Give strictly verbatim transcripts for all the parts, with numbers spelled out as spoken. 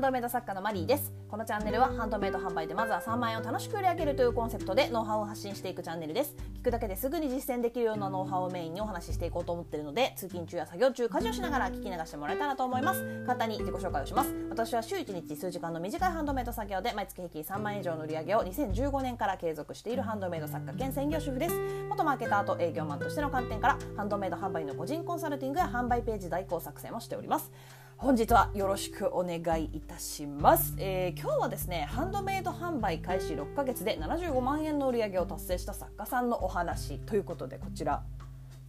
ンドメイド作家のマリーです。このチャンネルはハンドメイド販売でまずはさんまんえんを楽しく売り上げるというコンセプトでノウハウを発信していくチャンネルです。聞くだけですぐに実践できるようなノウハウをメインにお話ししていこうと思っているので、通勤中や作業中、家事をしながら聞き流してもらえたらと思います。簡単に自己紹介をします。私は週いちにち数時間の短いハンドメイド作業で毎月平均さんまんえん以上の売り上げをにせんじゅうごねんから継続しているハンドメイド作家兼専業主婦です。元マーケターと営業マンとしての観点からハンドメイド販売の個人コンサルティングや販売ページ代行作成もしております。本日はよろしくお願いいたします、えー、今日はですね、ハンドメイド販売開始ろっかげつでななじゅうごまんえんの売り上げを達成した作家さんのお話ということで、こちら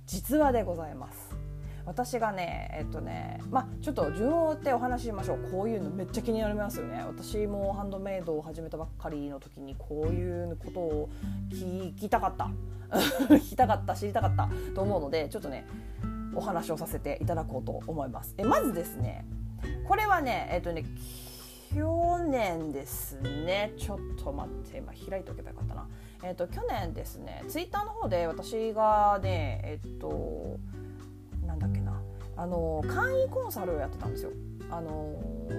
実話でございます。私がね、えっとね、まあちょっと順を追ってお話ししましょう。こういうのめっちゃ気になりますよね。私もハンドメイドを始めたばっかりの時にこういうことを聞きたかった聞きたかった知りたかったと思うので、ちょっとねお話をさせていただこうと思います。えまずですね、これはね、えっとね去年ですね、ちょっと待って、今開いておけばよかったな。えっと去年ですね、ツイッターの方で私がね、えっとなんだっけな、あの会員コンサルをやってたんですよ。あの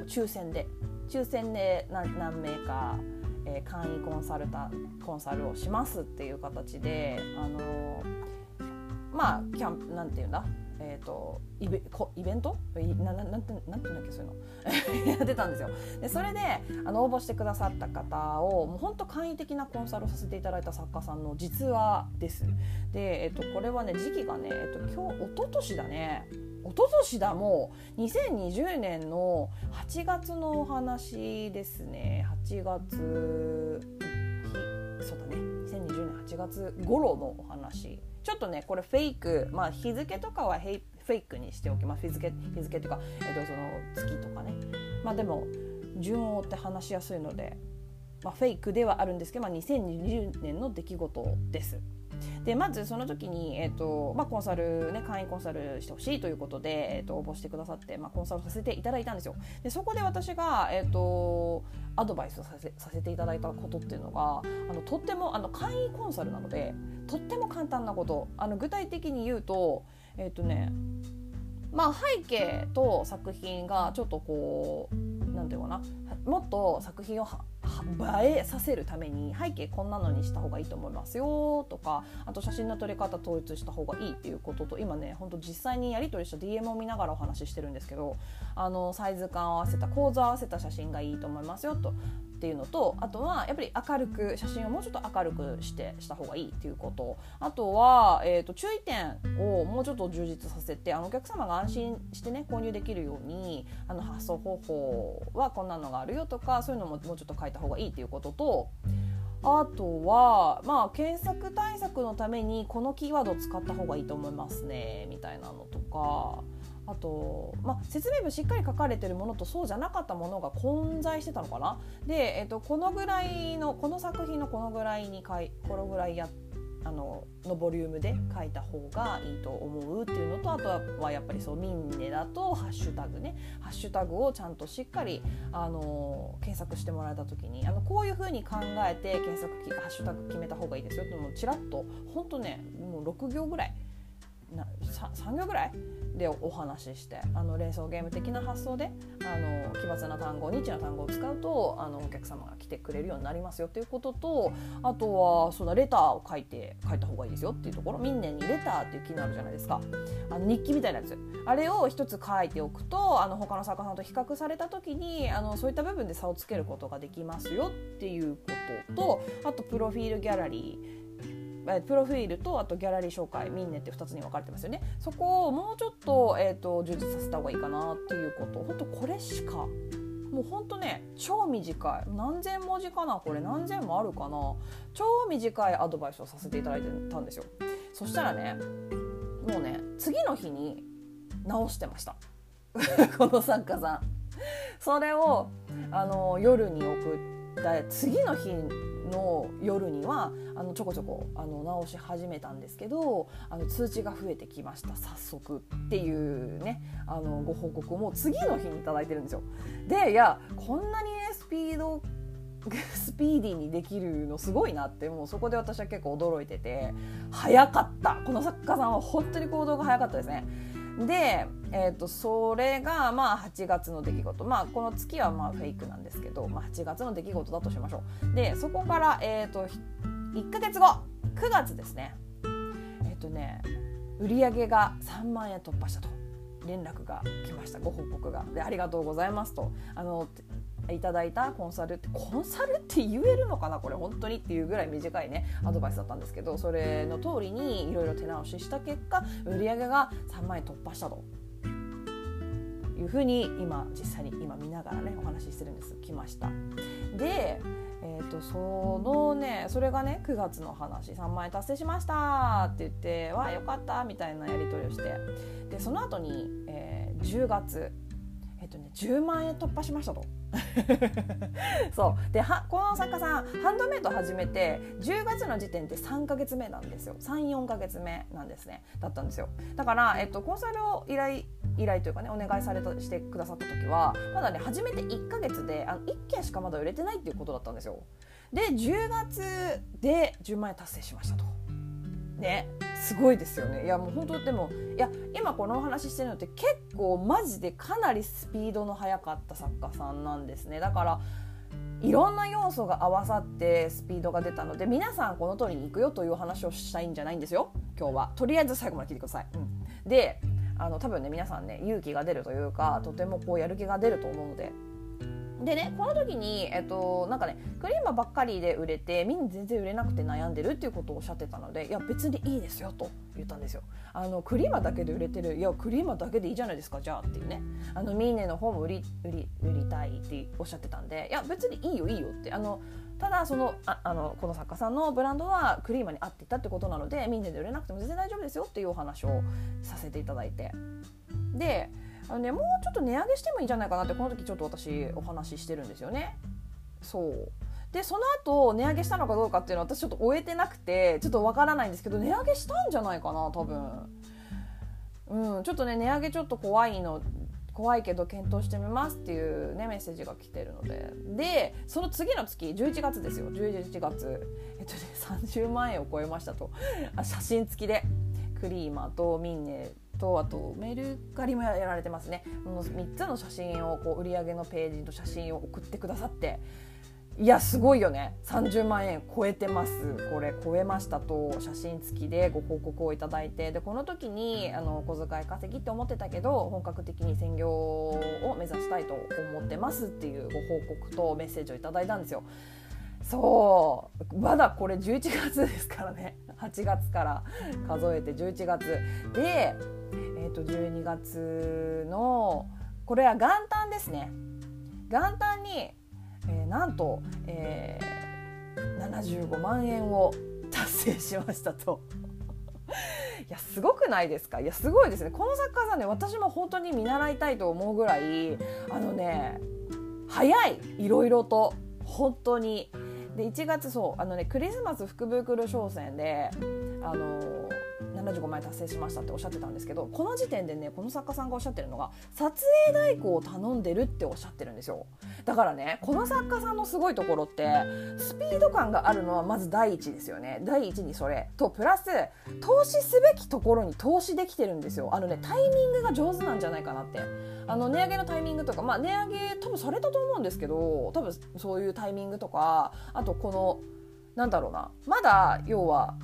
抽選で抽選で 何, 何名か、えー、会員コンサルタコンサルをしますっていう形で、あのまあキャンプなんていうんだ。えー、と イ, ベこイベントなななんてなんていうんだっけ、そういうのやってたんですよ。でそれであの応募してくださった方をもう本当簡易的なコンサルをさせていただいた作家さんの実話です。で、えー、とこれはね、時期がね、えー、と今日一昨年だね一昨年だもうにせんにじゅうねんのはちがつのお話ですね。はちがつ、そうだね、にせんにじゅうねんはちがつ頃のお話。ちょっとねこれフェイク、まあ、日付とかはフェイクにしておきます。日付、日付とか、えっと、その月とかね、まあでも順を追って話しやすいので、まあ、フェイクではあるんですけど、まあ、にせんにじゅうねんの出来事です。でまずその時に、えーとまあ、コンサル、ね、会員コンサルしてほしいということで、えーと、応募してくださって、まあ、コンサルさせていただいたんですよ。でそこで私が、えーと、アドバイスをさせ、させていただいたことっていうのが、あのとってもあの会員コンサルなのでとっても簡単なこと、あの具体的に言うと、えーとねまあ、背景と作品がちょっとこうなんていうかな、もっと作品を映えさせるために背景こんなのにした方がいいと思いますよとか、あと写真の撮り方統一した方がいいっていうことと、今ね本当実際にやり取りした ディーエム を見ながらお話ししてるんですけど、あのサイズ感を合わせた構図を合わせた写真がいいと思いますよとっていうのと、あとはやっぱり明るく写真をもうちょっと明るくしてした方がいいっていうこと、あとは、えーと注意点をもうちょっと充実させて、あのお客様が安心してね購入できるように、あの発送方法はこんなのがあるよとか、そういうのももうちょっと書いた方がいいっていうことと、あとは、まあ、検索対策のためにこのキーワードを使った方がいいと思いますねみたいなのとか、あと、まあ、説明文しっかり書かれてるものとそうじゃなかったものが混在してたのかな。で、えっと、このぐらいのこの作品のこのぐらいに書いこのぐらいやあののボリュームで書いた方がいいと思うっていうのと、あとはやっぱりそうミンネだとハッシュタグね、ハッシュタグをちゃんとしっかりあの検索してもらえた時に、あのこういう風に考えて検索キーハッシュタグ決めた方がいいですよっていうのをちらっとほんとね、もうろくぎょうぐらいな さんぎょうぐらいでお話しして、あの連想ゲーム的な発想で、あの奇抜な単語ニッチな単語を使うと、あのお客様が来てくれるようになりますよっていうことと、あとはそうだレターを書いて書いた方がいいですよっていうところ、みんなにレターっていう機能あるじゃないですか、あの日記みたいなやつ、あれを一つ書いておくと、あの他の作家さんと比較された時に、あのそういった部分で差をつけることができますよっていうことと、あとプロフィールギャラリー、プロフィールとあとギャラリー紹介、ミンネってふたつに分かれてますよね。そこをもうちょっと、えーと、充実させた方がいいかなっていうこと、本当これしかもう本当ね超短い、何千文字かな、これ何千もあるかな、超短いアドバイスをさせていただいてたんですよ。そしたらね、もうね次の日に直してましたこの作家さんそれをあの夜に送った、次の日の夜にはあのちょこちょこあの直し始めたんですけど、あの通知が増えてきました早速っていうね、あのご報告をもう次の日にいただいてるんですよ。でいやこんなにねスピードスピーディーにできるのすごいなって、もうそこで私は結構驚いてて、早かった、この作家さんは本当に行動が早かったですね。で、えー、とそれがまあはちがつの出来事、まあ、この月はまあフェイクなんですけど、まあ、はちがつの出来事だとしましょう。でそこから、えー、といっかげつごくがつですね、えっ、ー、とね売り上げがさんまんえん突破したと連絡が来ました。ご報告がで、ありがとうございますと、あのいただいたコンサルってコンサルって言えるのかなこれ本当にっていうぐらい短いねアドバイスだったんですけど、それの通りにいろいろ手直しした結果売り上げがさんまんえん突破したというふうに今実際に今見ながらねお話ししてるんです。来ました。で、えー、とそのねそれがねくがつの話、さんまんえん達成しましたって言ってわーよかったみたいなやり取りをして、でその後に、えー、じゅうがつえっとね、じゅうまんえん突破しましたとそうではこの作家さんハンドメイド始めてじゅうがつの時点でさんかげつめなんですよ。 さん、よんかげつめなんですねだったんですよ。だから、えっと、コンサルを依頼依頼というかねお願いされたしてくださった時はまだね始めていっかげつであのいっけんしかまだ売れてないっていうことだったんですよ。でじゅうがつでじゅうまんえん達成しましたとね、すごいですよね。いやもう本当でもいや今このお話ししてるのって結構マジでかなりスピードの速かった作家さんなんですね。だからいろんな要素が合わさってスピードが出たので、皆さんこの通りに行くよという話をしたいんじゃないんですよ今日は。とりあえず最後まで聞いてください、うん、であの多分ね皆さんね勇気が出るというかとてもこうやる気が出ると思うので。でねこの時に、えっと、なんかねクリーマーばっかりで売れてみんな全然売れなくて悩んでるっていうことをおっしゃってたので、いや別にいいですよと言ったんですよ。あのクリーマーだけで売れてる、いやクリーマーだけでいいじゃないですかじゃあっていうね、あのミーネの方も売り、売り、売りたいっておっしゃってたんで、いや別にいいよいいよって、あのただそのああのこの作家さんのブランドはクリーマーに合っていたってことなのでミーネで売れなくても全然大丈夫ですよっていうお話をさせていただいて、であのね、もうちょっと値上げしてもいいんじゃないかなってこの時ちょっと私お話ししてるんですよね。そうでその後値上げしたのかどうかっていうのは私ちょっと終えてなくてちょっとわからないんですけど、値上げしたんじゃないかな多分、うん、ちょっとね値上げちょっと怖いの怖いけど検討してみますっていうねメッセージが来てるので、でその次の月じゅういちがつですよ。じゅういちがつえっとねさんじゅうまんえんを超えましたと写真付きでクリーマーとミンネとあとメルカリもやられてますね。このみっつの写真をこう売り上げのページと写真を送ってくださって、いやすごいよね。さんじゅうまんえん超えてます。これ超えましたと写真付きでご報告をいただいて、でこの時にあの小遣い稼ぎって思ってたけど本格的に専業を目指したいと思ってますっていうご報告とメッセージをいただいたんですよ。そうまだこれじゅういちがつですからね、はちがつから数えてじゅういちがつで、えー、とじゅうにがつのこれは元旦ですね。元旦に、えー、なんと、えー、ななじゅうごまんえんを達成しましたといやすごくないですか。いやすごいですねこの作家さんね。私も本当に見習いたいと思うぐらいあのね早い、いろいろと本当に。でいちがつそうあの、ね、クリスマス福袋商戦で、あのー、ななじゅうごまんえん達成しましたっておっしゃってたんですけど、この時点でねこの作家さんがおっしゃってるのが撮影代行を頼んでるっておっしゃってるんですよ。だからねこの作家さんのすごいところってスピード感があるのはまず第一ですよね。第一にそれとプラス投資すべきところに投資できてるんですよ。あのねタイミングが上手なんじゃないかなって、あの値上げのタイミングとか、まあ、値上げ多分されたと思うんですけど、多分そういうタイミングとか、あとこのなんだろうな、まだ要は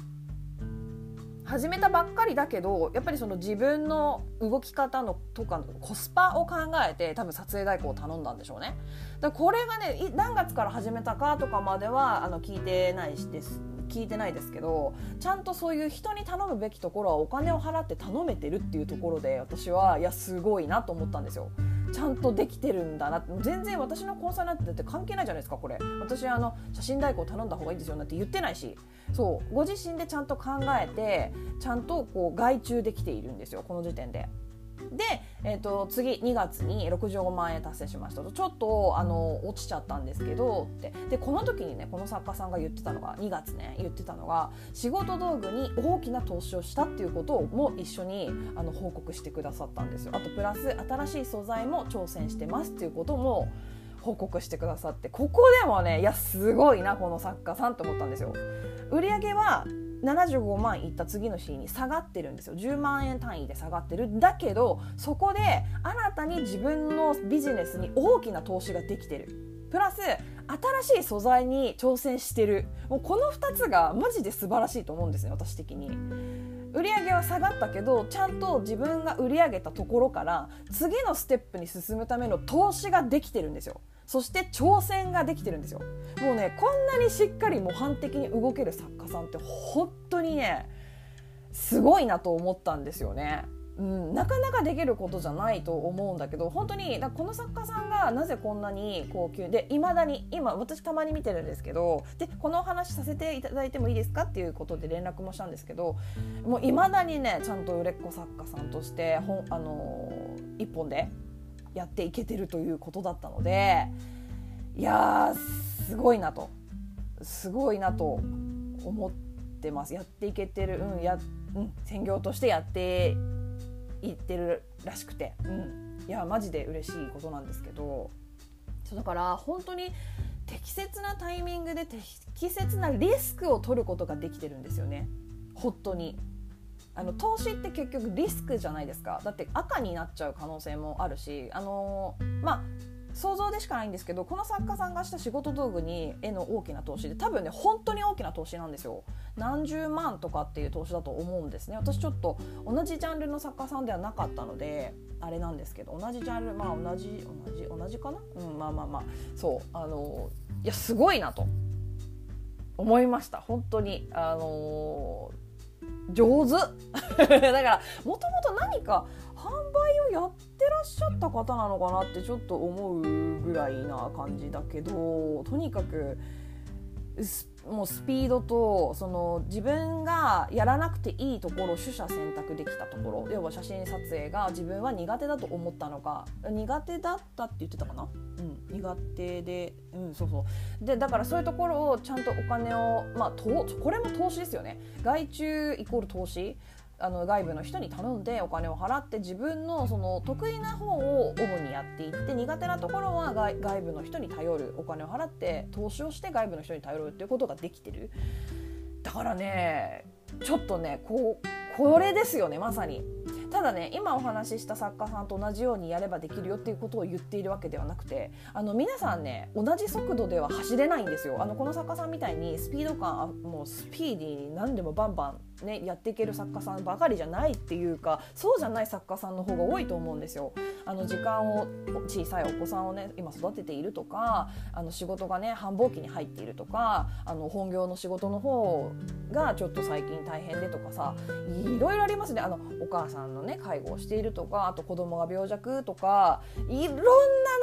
始めたばっかりだけどやっぱりその自分の動き方のとかのコスパを考えて多分撮影代行を頼んだんでしょうね。だこれがね何月から始めたかとかまではあの聞いてないしです聞いてないですけど、ちゃんとそういう人に頼むべきところはお金を払って頼めてるっていうところで私はいやすごいなと思ったんですよ。ちゃんとできてるんだなって。全然私のコンサルなんてだって関係ないじゃないですかこれ。私あの写真代行頼んだ方がいいですよなんて言ってないし、そうご自身でちゃんと考えてちゃんとこう外注できているんですよこの時点で。で、えー、と次にがつにろくじゅうごまんえん達成しましたと、ちょっとあの落ちちゃったんですけどって。でこの時にねこの作家さんが言ってたのがにがつね言ってたのが仕事道具に大きな投資をしたっていうことをも一緒にあの報告してくださったんですよ。あとプラス新しい素材も挑戦してますっていうことも報告してくださって、ここでもねいやすごいなこの作家さんと思ったんですよ。売り上げはななじゅうごまんいった次の日に下がってるんですよ。じゅうまんえん単位で下がってる。だけどそこで新たに自分のビジネスに大きな投資ができてる、プラス新しい素材に挑戦してる、もうこのふたつがマジで素晴らしいと思うんですね。私的に売上は下がったけど、ちゃんと自分が売り上げたところから次のステップに進むための投資ができてるんですよ。そして挑戦ができてるんですよ。もうね、こんなにしっかり模範的に動ける作家さんって本当にねすごいなと思ったんですよね。うん、なかなかできることじゃないと思うんだけど、本当にだこの作家さんがなぜこんなに高級で、いまだに今私たまに見てるんですけど、でこのお話させていただいてもいいですかっていうことで連絡もしたんですけど、もういまだにねちゃんと売れっ子作家さんとして本、あのー、一本でやっていけてるということだったので、いやすごいなとすごいなと思ってます。やっていけてる、うんやうん、専業としてやって言ってるらしくて、うん、いやマジで嬉しいことなんですけど、だから本当に適切なタイミングで適切なリスクを取ることができてるんですよね。本当にあの投資って結局リスクじゃないですか。だって赤になっちゃう可能性もあるし、あのー、まあ想像でしかないんですけど、この作家さんがした仕事道具に絵の大きな投資で、多分ね本当に大きな投資なんですよ。何十万とかっていう投資だと思うんですね。私ちょっと同じジャンルの作家さんではなかったのであれなんですけど、同じジャンル、まあ同じ同じ同じかな、うん、まあまあまあそう、あのいやすごいなと思いました。本当にあのー、上手だからもともと何か販売をやってらっしゃった方なのかなってちょっと思うぐらいな感じだけど、とにかくもうスピードとその自分がやらなくていいところを取捨選択できたところ、要は写真撮影が自分は苦手だと思ったのか、苦手だったって言ってたかな、うん、苦手で、うん、そうそうで、だからそういうところをちゃんとお金を、まあ、とこれも投資ですよね。外注イコール投資、あの外部の人に頼んでお金を払って自分のその得意な方を主にやっていって、苦手なところは 外, 外部の人に頼る、お金を払って投資をして外部の人に頼るっていうことができてる。だからねちょっとねこうこれですよね、まさに。ただね、今お話しした作家さんと同じようにやればできるよっていうことを言っているわけではなくて、あの皆さんね同じ速度では走れないんですよ。あのこの作家さんみたいにスピード感、もうスピーディーに何でもバンバン、ね、やっていける作家さんばかりじゃないっていうか、そうじゃない作家さんの方が多いと思うんですよ。あの時間を、小さいお子さんをね今育てているとか、あの仕事がね繁忙期に入っているとか、あの本業の仕事の方がちょっと最近大変でとかさ、いろいろありますね。あのお母さんのね、介護をしているとか、あと子供が病弱とか、いろんな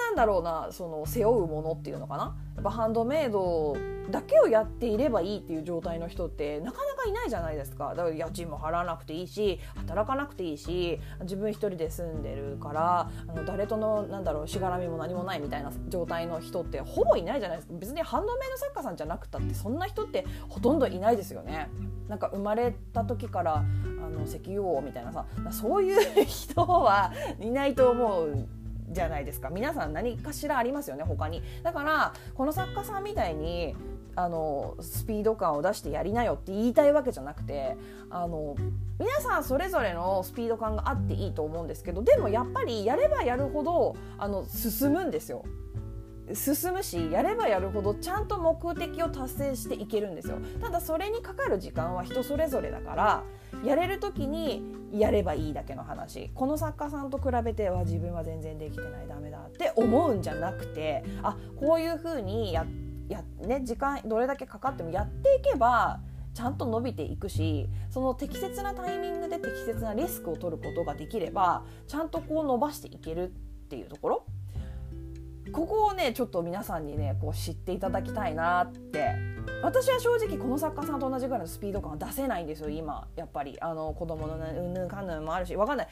なんだろうな、その背負うものっていうのかな、やっぱハンドメイドだけをやっていればいいっていう状態の人ってなかなかいないじゃないですか。だから家賃も払わなくていいし、働かなくていいし、自分一人で住んでるから、あの誰とのなんだろうしがらみも何もないみたいな状態の人ってほぼいないじゃないですか。別にハンドメイド作家さんじゃなくたってそんな人ってほとんどいないですよね。なんか生まれた時からあの石油王みたいなさ、そういう人はいないと思うじゃないですか。皆さん何かしらありますよね、他に。だからこの作家さんみたいにあのスピード感を出してやりなよって言いたいわけじゃなくて、あの皆さんそれぞれのスピード感があっていいと思うんですけど、でもやっぱりやればやるほどあの進むんですよ。進むし、やればやるほどちゃんと目的を達成していけるんですよ。ただそれにかかる時間は人それぞれだから、やれる時にやればいいだけの話。この作家さんと比べては自分は全然できてない、ダメだって思うんじゃなくて、あ、こういう風にやや、ね、時間どれだけかかってもやっていけばちゃんと伸びていくし、その適切なタイミングで適切なリスクを取ることができればちゃんとこう伸ばしていけるっていうところ、ここをねちょっと皆さんにねこう知っていただきたいなって。私は正直この作家さんと同じぐらいのスピード感は出せないんですよ今。やっぱりあの子供のうんぬんかんぬんもあるし、わかんない、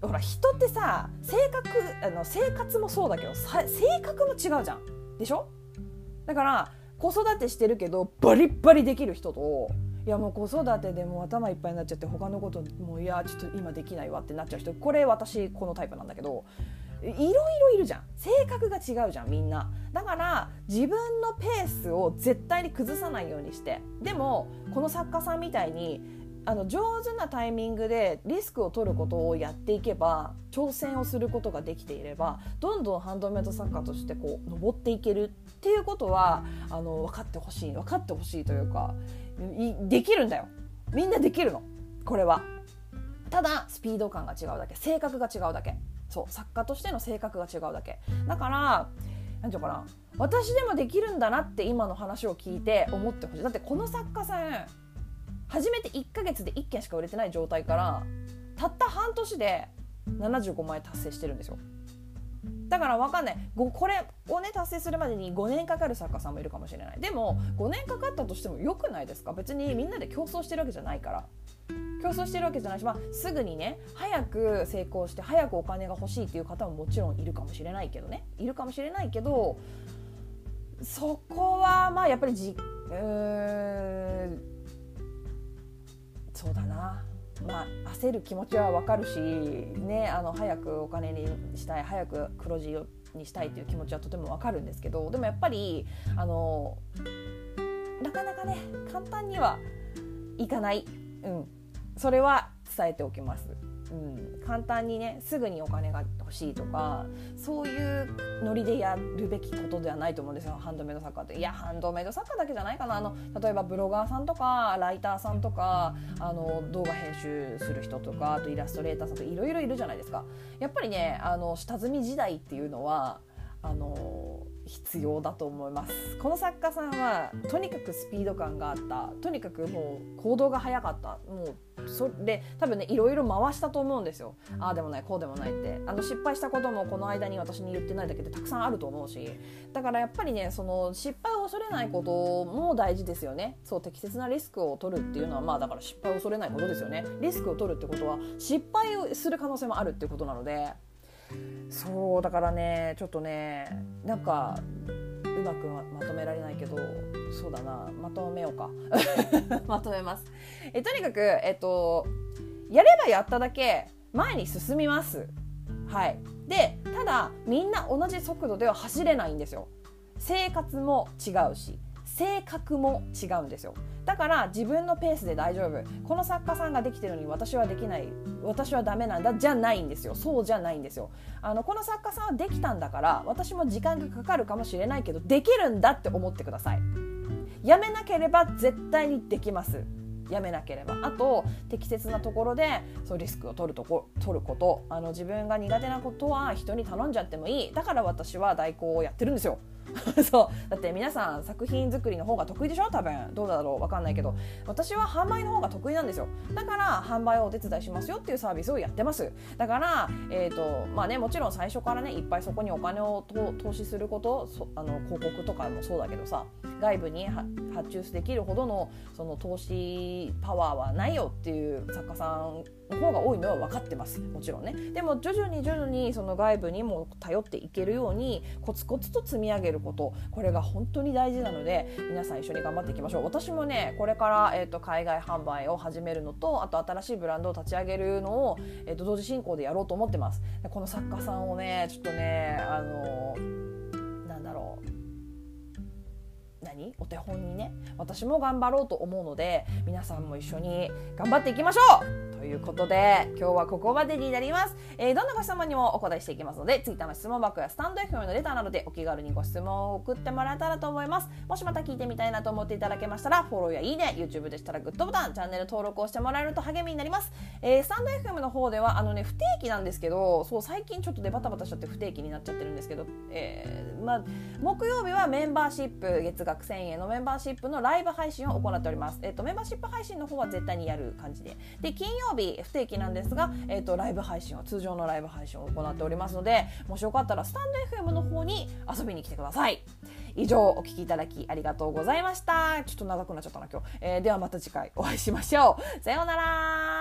ほら人ってさ、性格あの生活もそうだけど性格も違うじゃん、でしょ。だから子育てしてるけどバリッバリできる人と、いやもう子育てでもう頭いっぱいになっちゃって他のこともういやちょっと今できないわってなっちゃう人、これ私このタイプなんだけど、いろいろいるじゃん、性格が違うじゃんみんな。だから自分のペースを絶対に崩さないようにして、でもこの作家さんみたいにあの上手なタイミングでリスクを取ることをやっていけば、挑戦をすることができていれば、どんどんハンドメイド作家としてこう上っていけるっていうことはあの分かってほしい分かってほしいというか、できるんだよ、みんなできるのこれは。ただスピード感が違うだけ、性格が違うだけ、そう作家としての性格が違うだけだから、なんていうかな、私でもできるんだなって今の話を聞いて思ってほしい。だってこの作家さん初めていっかげつでいっけんしか売れてない状態から、たった半年でななじゅうごまんえん達成してるんですよ。だから分かんない、これをね達成するまでにごねんかかる作家さんもいるかもしれない。でもごねんかかったとしても良くないですか。別にみんなで競争してるわけじゃないから、競争してるわけじゃないし、まあ、すぐにね早く成功して早くお金が欲しいっていう方ももちろんいるかもしれないけどねいるかもしれないけど、そこはまあやっぱりじうーんそうだな、まあ、焦る気持ちは分かるし、ね、あの早くお金にしたい、早く黒字にしたいという気持ちはとても分かるんですけど、でもやっぱりあのなかなかね簡単にはいかない、うん、それは伝えておきます、うん、簡単にねすぐにお金が欲しいとかそういうノリでやるべきことではないと思うんですよ、ハンドメイド作家って。いやハンドメイド作家だけじゃないかな、あの例えばブロガーさんとかライターさんとかあの動画編集する人とか、あとイラストレーターさんとかいろいろいるじゃないですか。やっぱりねあの下積み時代っていうのはあの必要だと思います。この作家さんはとにかくスピード感があった、とにかくもう行動が早かった、もうそれ多分ねいろいろ回したと思うんですよ。ああでもないこうでもないって、あの失敗したこともこの間に私に言ってないだけでたくさんあると思うし、だからやっぱりねその失敗を恐れないことも大事ですよね。そう適切なリスクを取るっていうのは、まあだから失敗を恐れないことですよね。リスクを取るってことは失敗をする可能性もあるっていうことなので、そうだからねちょっとねなんかうまく ま, まとめられないけど、そうだなまとめようかまとめます。えとにかく、えっと、やればやっただけ前に進みます。はいで、ただみんな同じ速度では走れないんですよ。生活も違うし性格も違うんですよ。だから自分のペースで大丈夫、この作家さんができてるのに私はできない、私はダメなんだじゃないんですよ。そうじゃないんですよ。あのこの作家さんはできたんだから私も時間がかかるかもしれないけどできるんだって思ってください。やめなければ絶対にできます。やめなければ。あと適切なところでそうリスクを取るとこ取ること、あの自分が苦手なことは人に頼んじゃってもいい。だから私は代行をやってるんですよそうだって皆さん作品作りの方が得意でしょ、多分。どうだろう分かんないけど、私は販売の方が得意なんですよ。だから販売をお手伝いしますよっていうサービスをやってます。だから、えーとまあね、もちろん最初からねいっぱいそこにお金を投資すること、そあの広告とかもそうだけどさ、外部に発注できるほど の, その投資パワーはないよっていう作家さんの方が多いのは分かってます、もちろんね。でも徐々に徐々にその外部にも頼っていけるようにコツコツと積み上げること、これが本当に大事なので、皆さん一緒に頑張っていきましょう。私もねこれから、えー、と海外販売を始めるのと、あと新しいブランドを立ち上げるのを、えー、と同時進行でやろうと思ってます。この作家さんをねちょっとねあのなんだろう何お手本にね私も頑張ろうと思うので、皆さんも一緒に頑張っていきましょうということで、今日はここまでになります、えー、どんなご質問にもお答えしていきますので、ツイッターの質問箱やスタンド エフエム のレターなどでお気軽にご質問を送ってもらえたらと思います。もしまた聞いてみたいなと思っていただけましたら、フォローやいいね、 YouTube でしたらグッドボタン、チャンネル登録をしてもらえると励みになります、えー、スタンド エフエム の方ではあのね不定期なんですけど、そう最近ちょっとでバタバタしちゃって不定期になっちゃってるんですけど、えーまあ、木曜日はメンバーシップ月額せんえんのメンバーシップのライブ配信を行っております。えっと、メンバーシップ配信の方は絶対にやる感じで、で金曜日不定期なんですが、えっと、ライブ配信を通常のライブ配信を行っておりますので、もしよかったらスタンド エフエム の方に遊びに来てください。以上お聞きいただきありがとうございました。ちょっと長くなっちゃったな今日、えー、ではまた次回お会いしましょう。さようなら。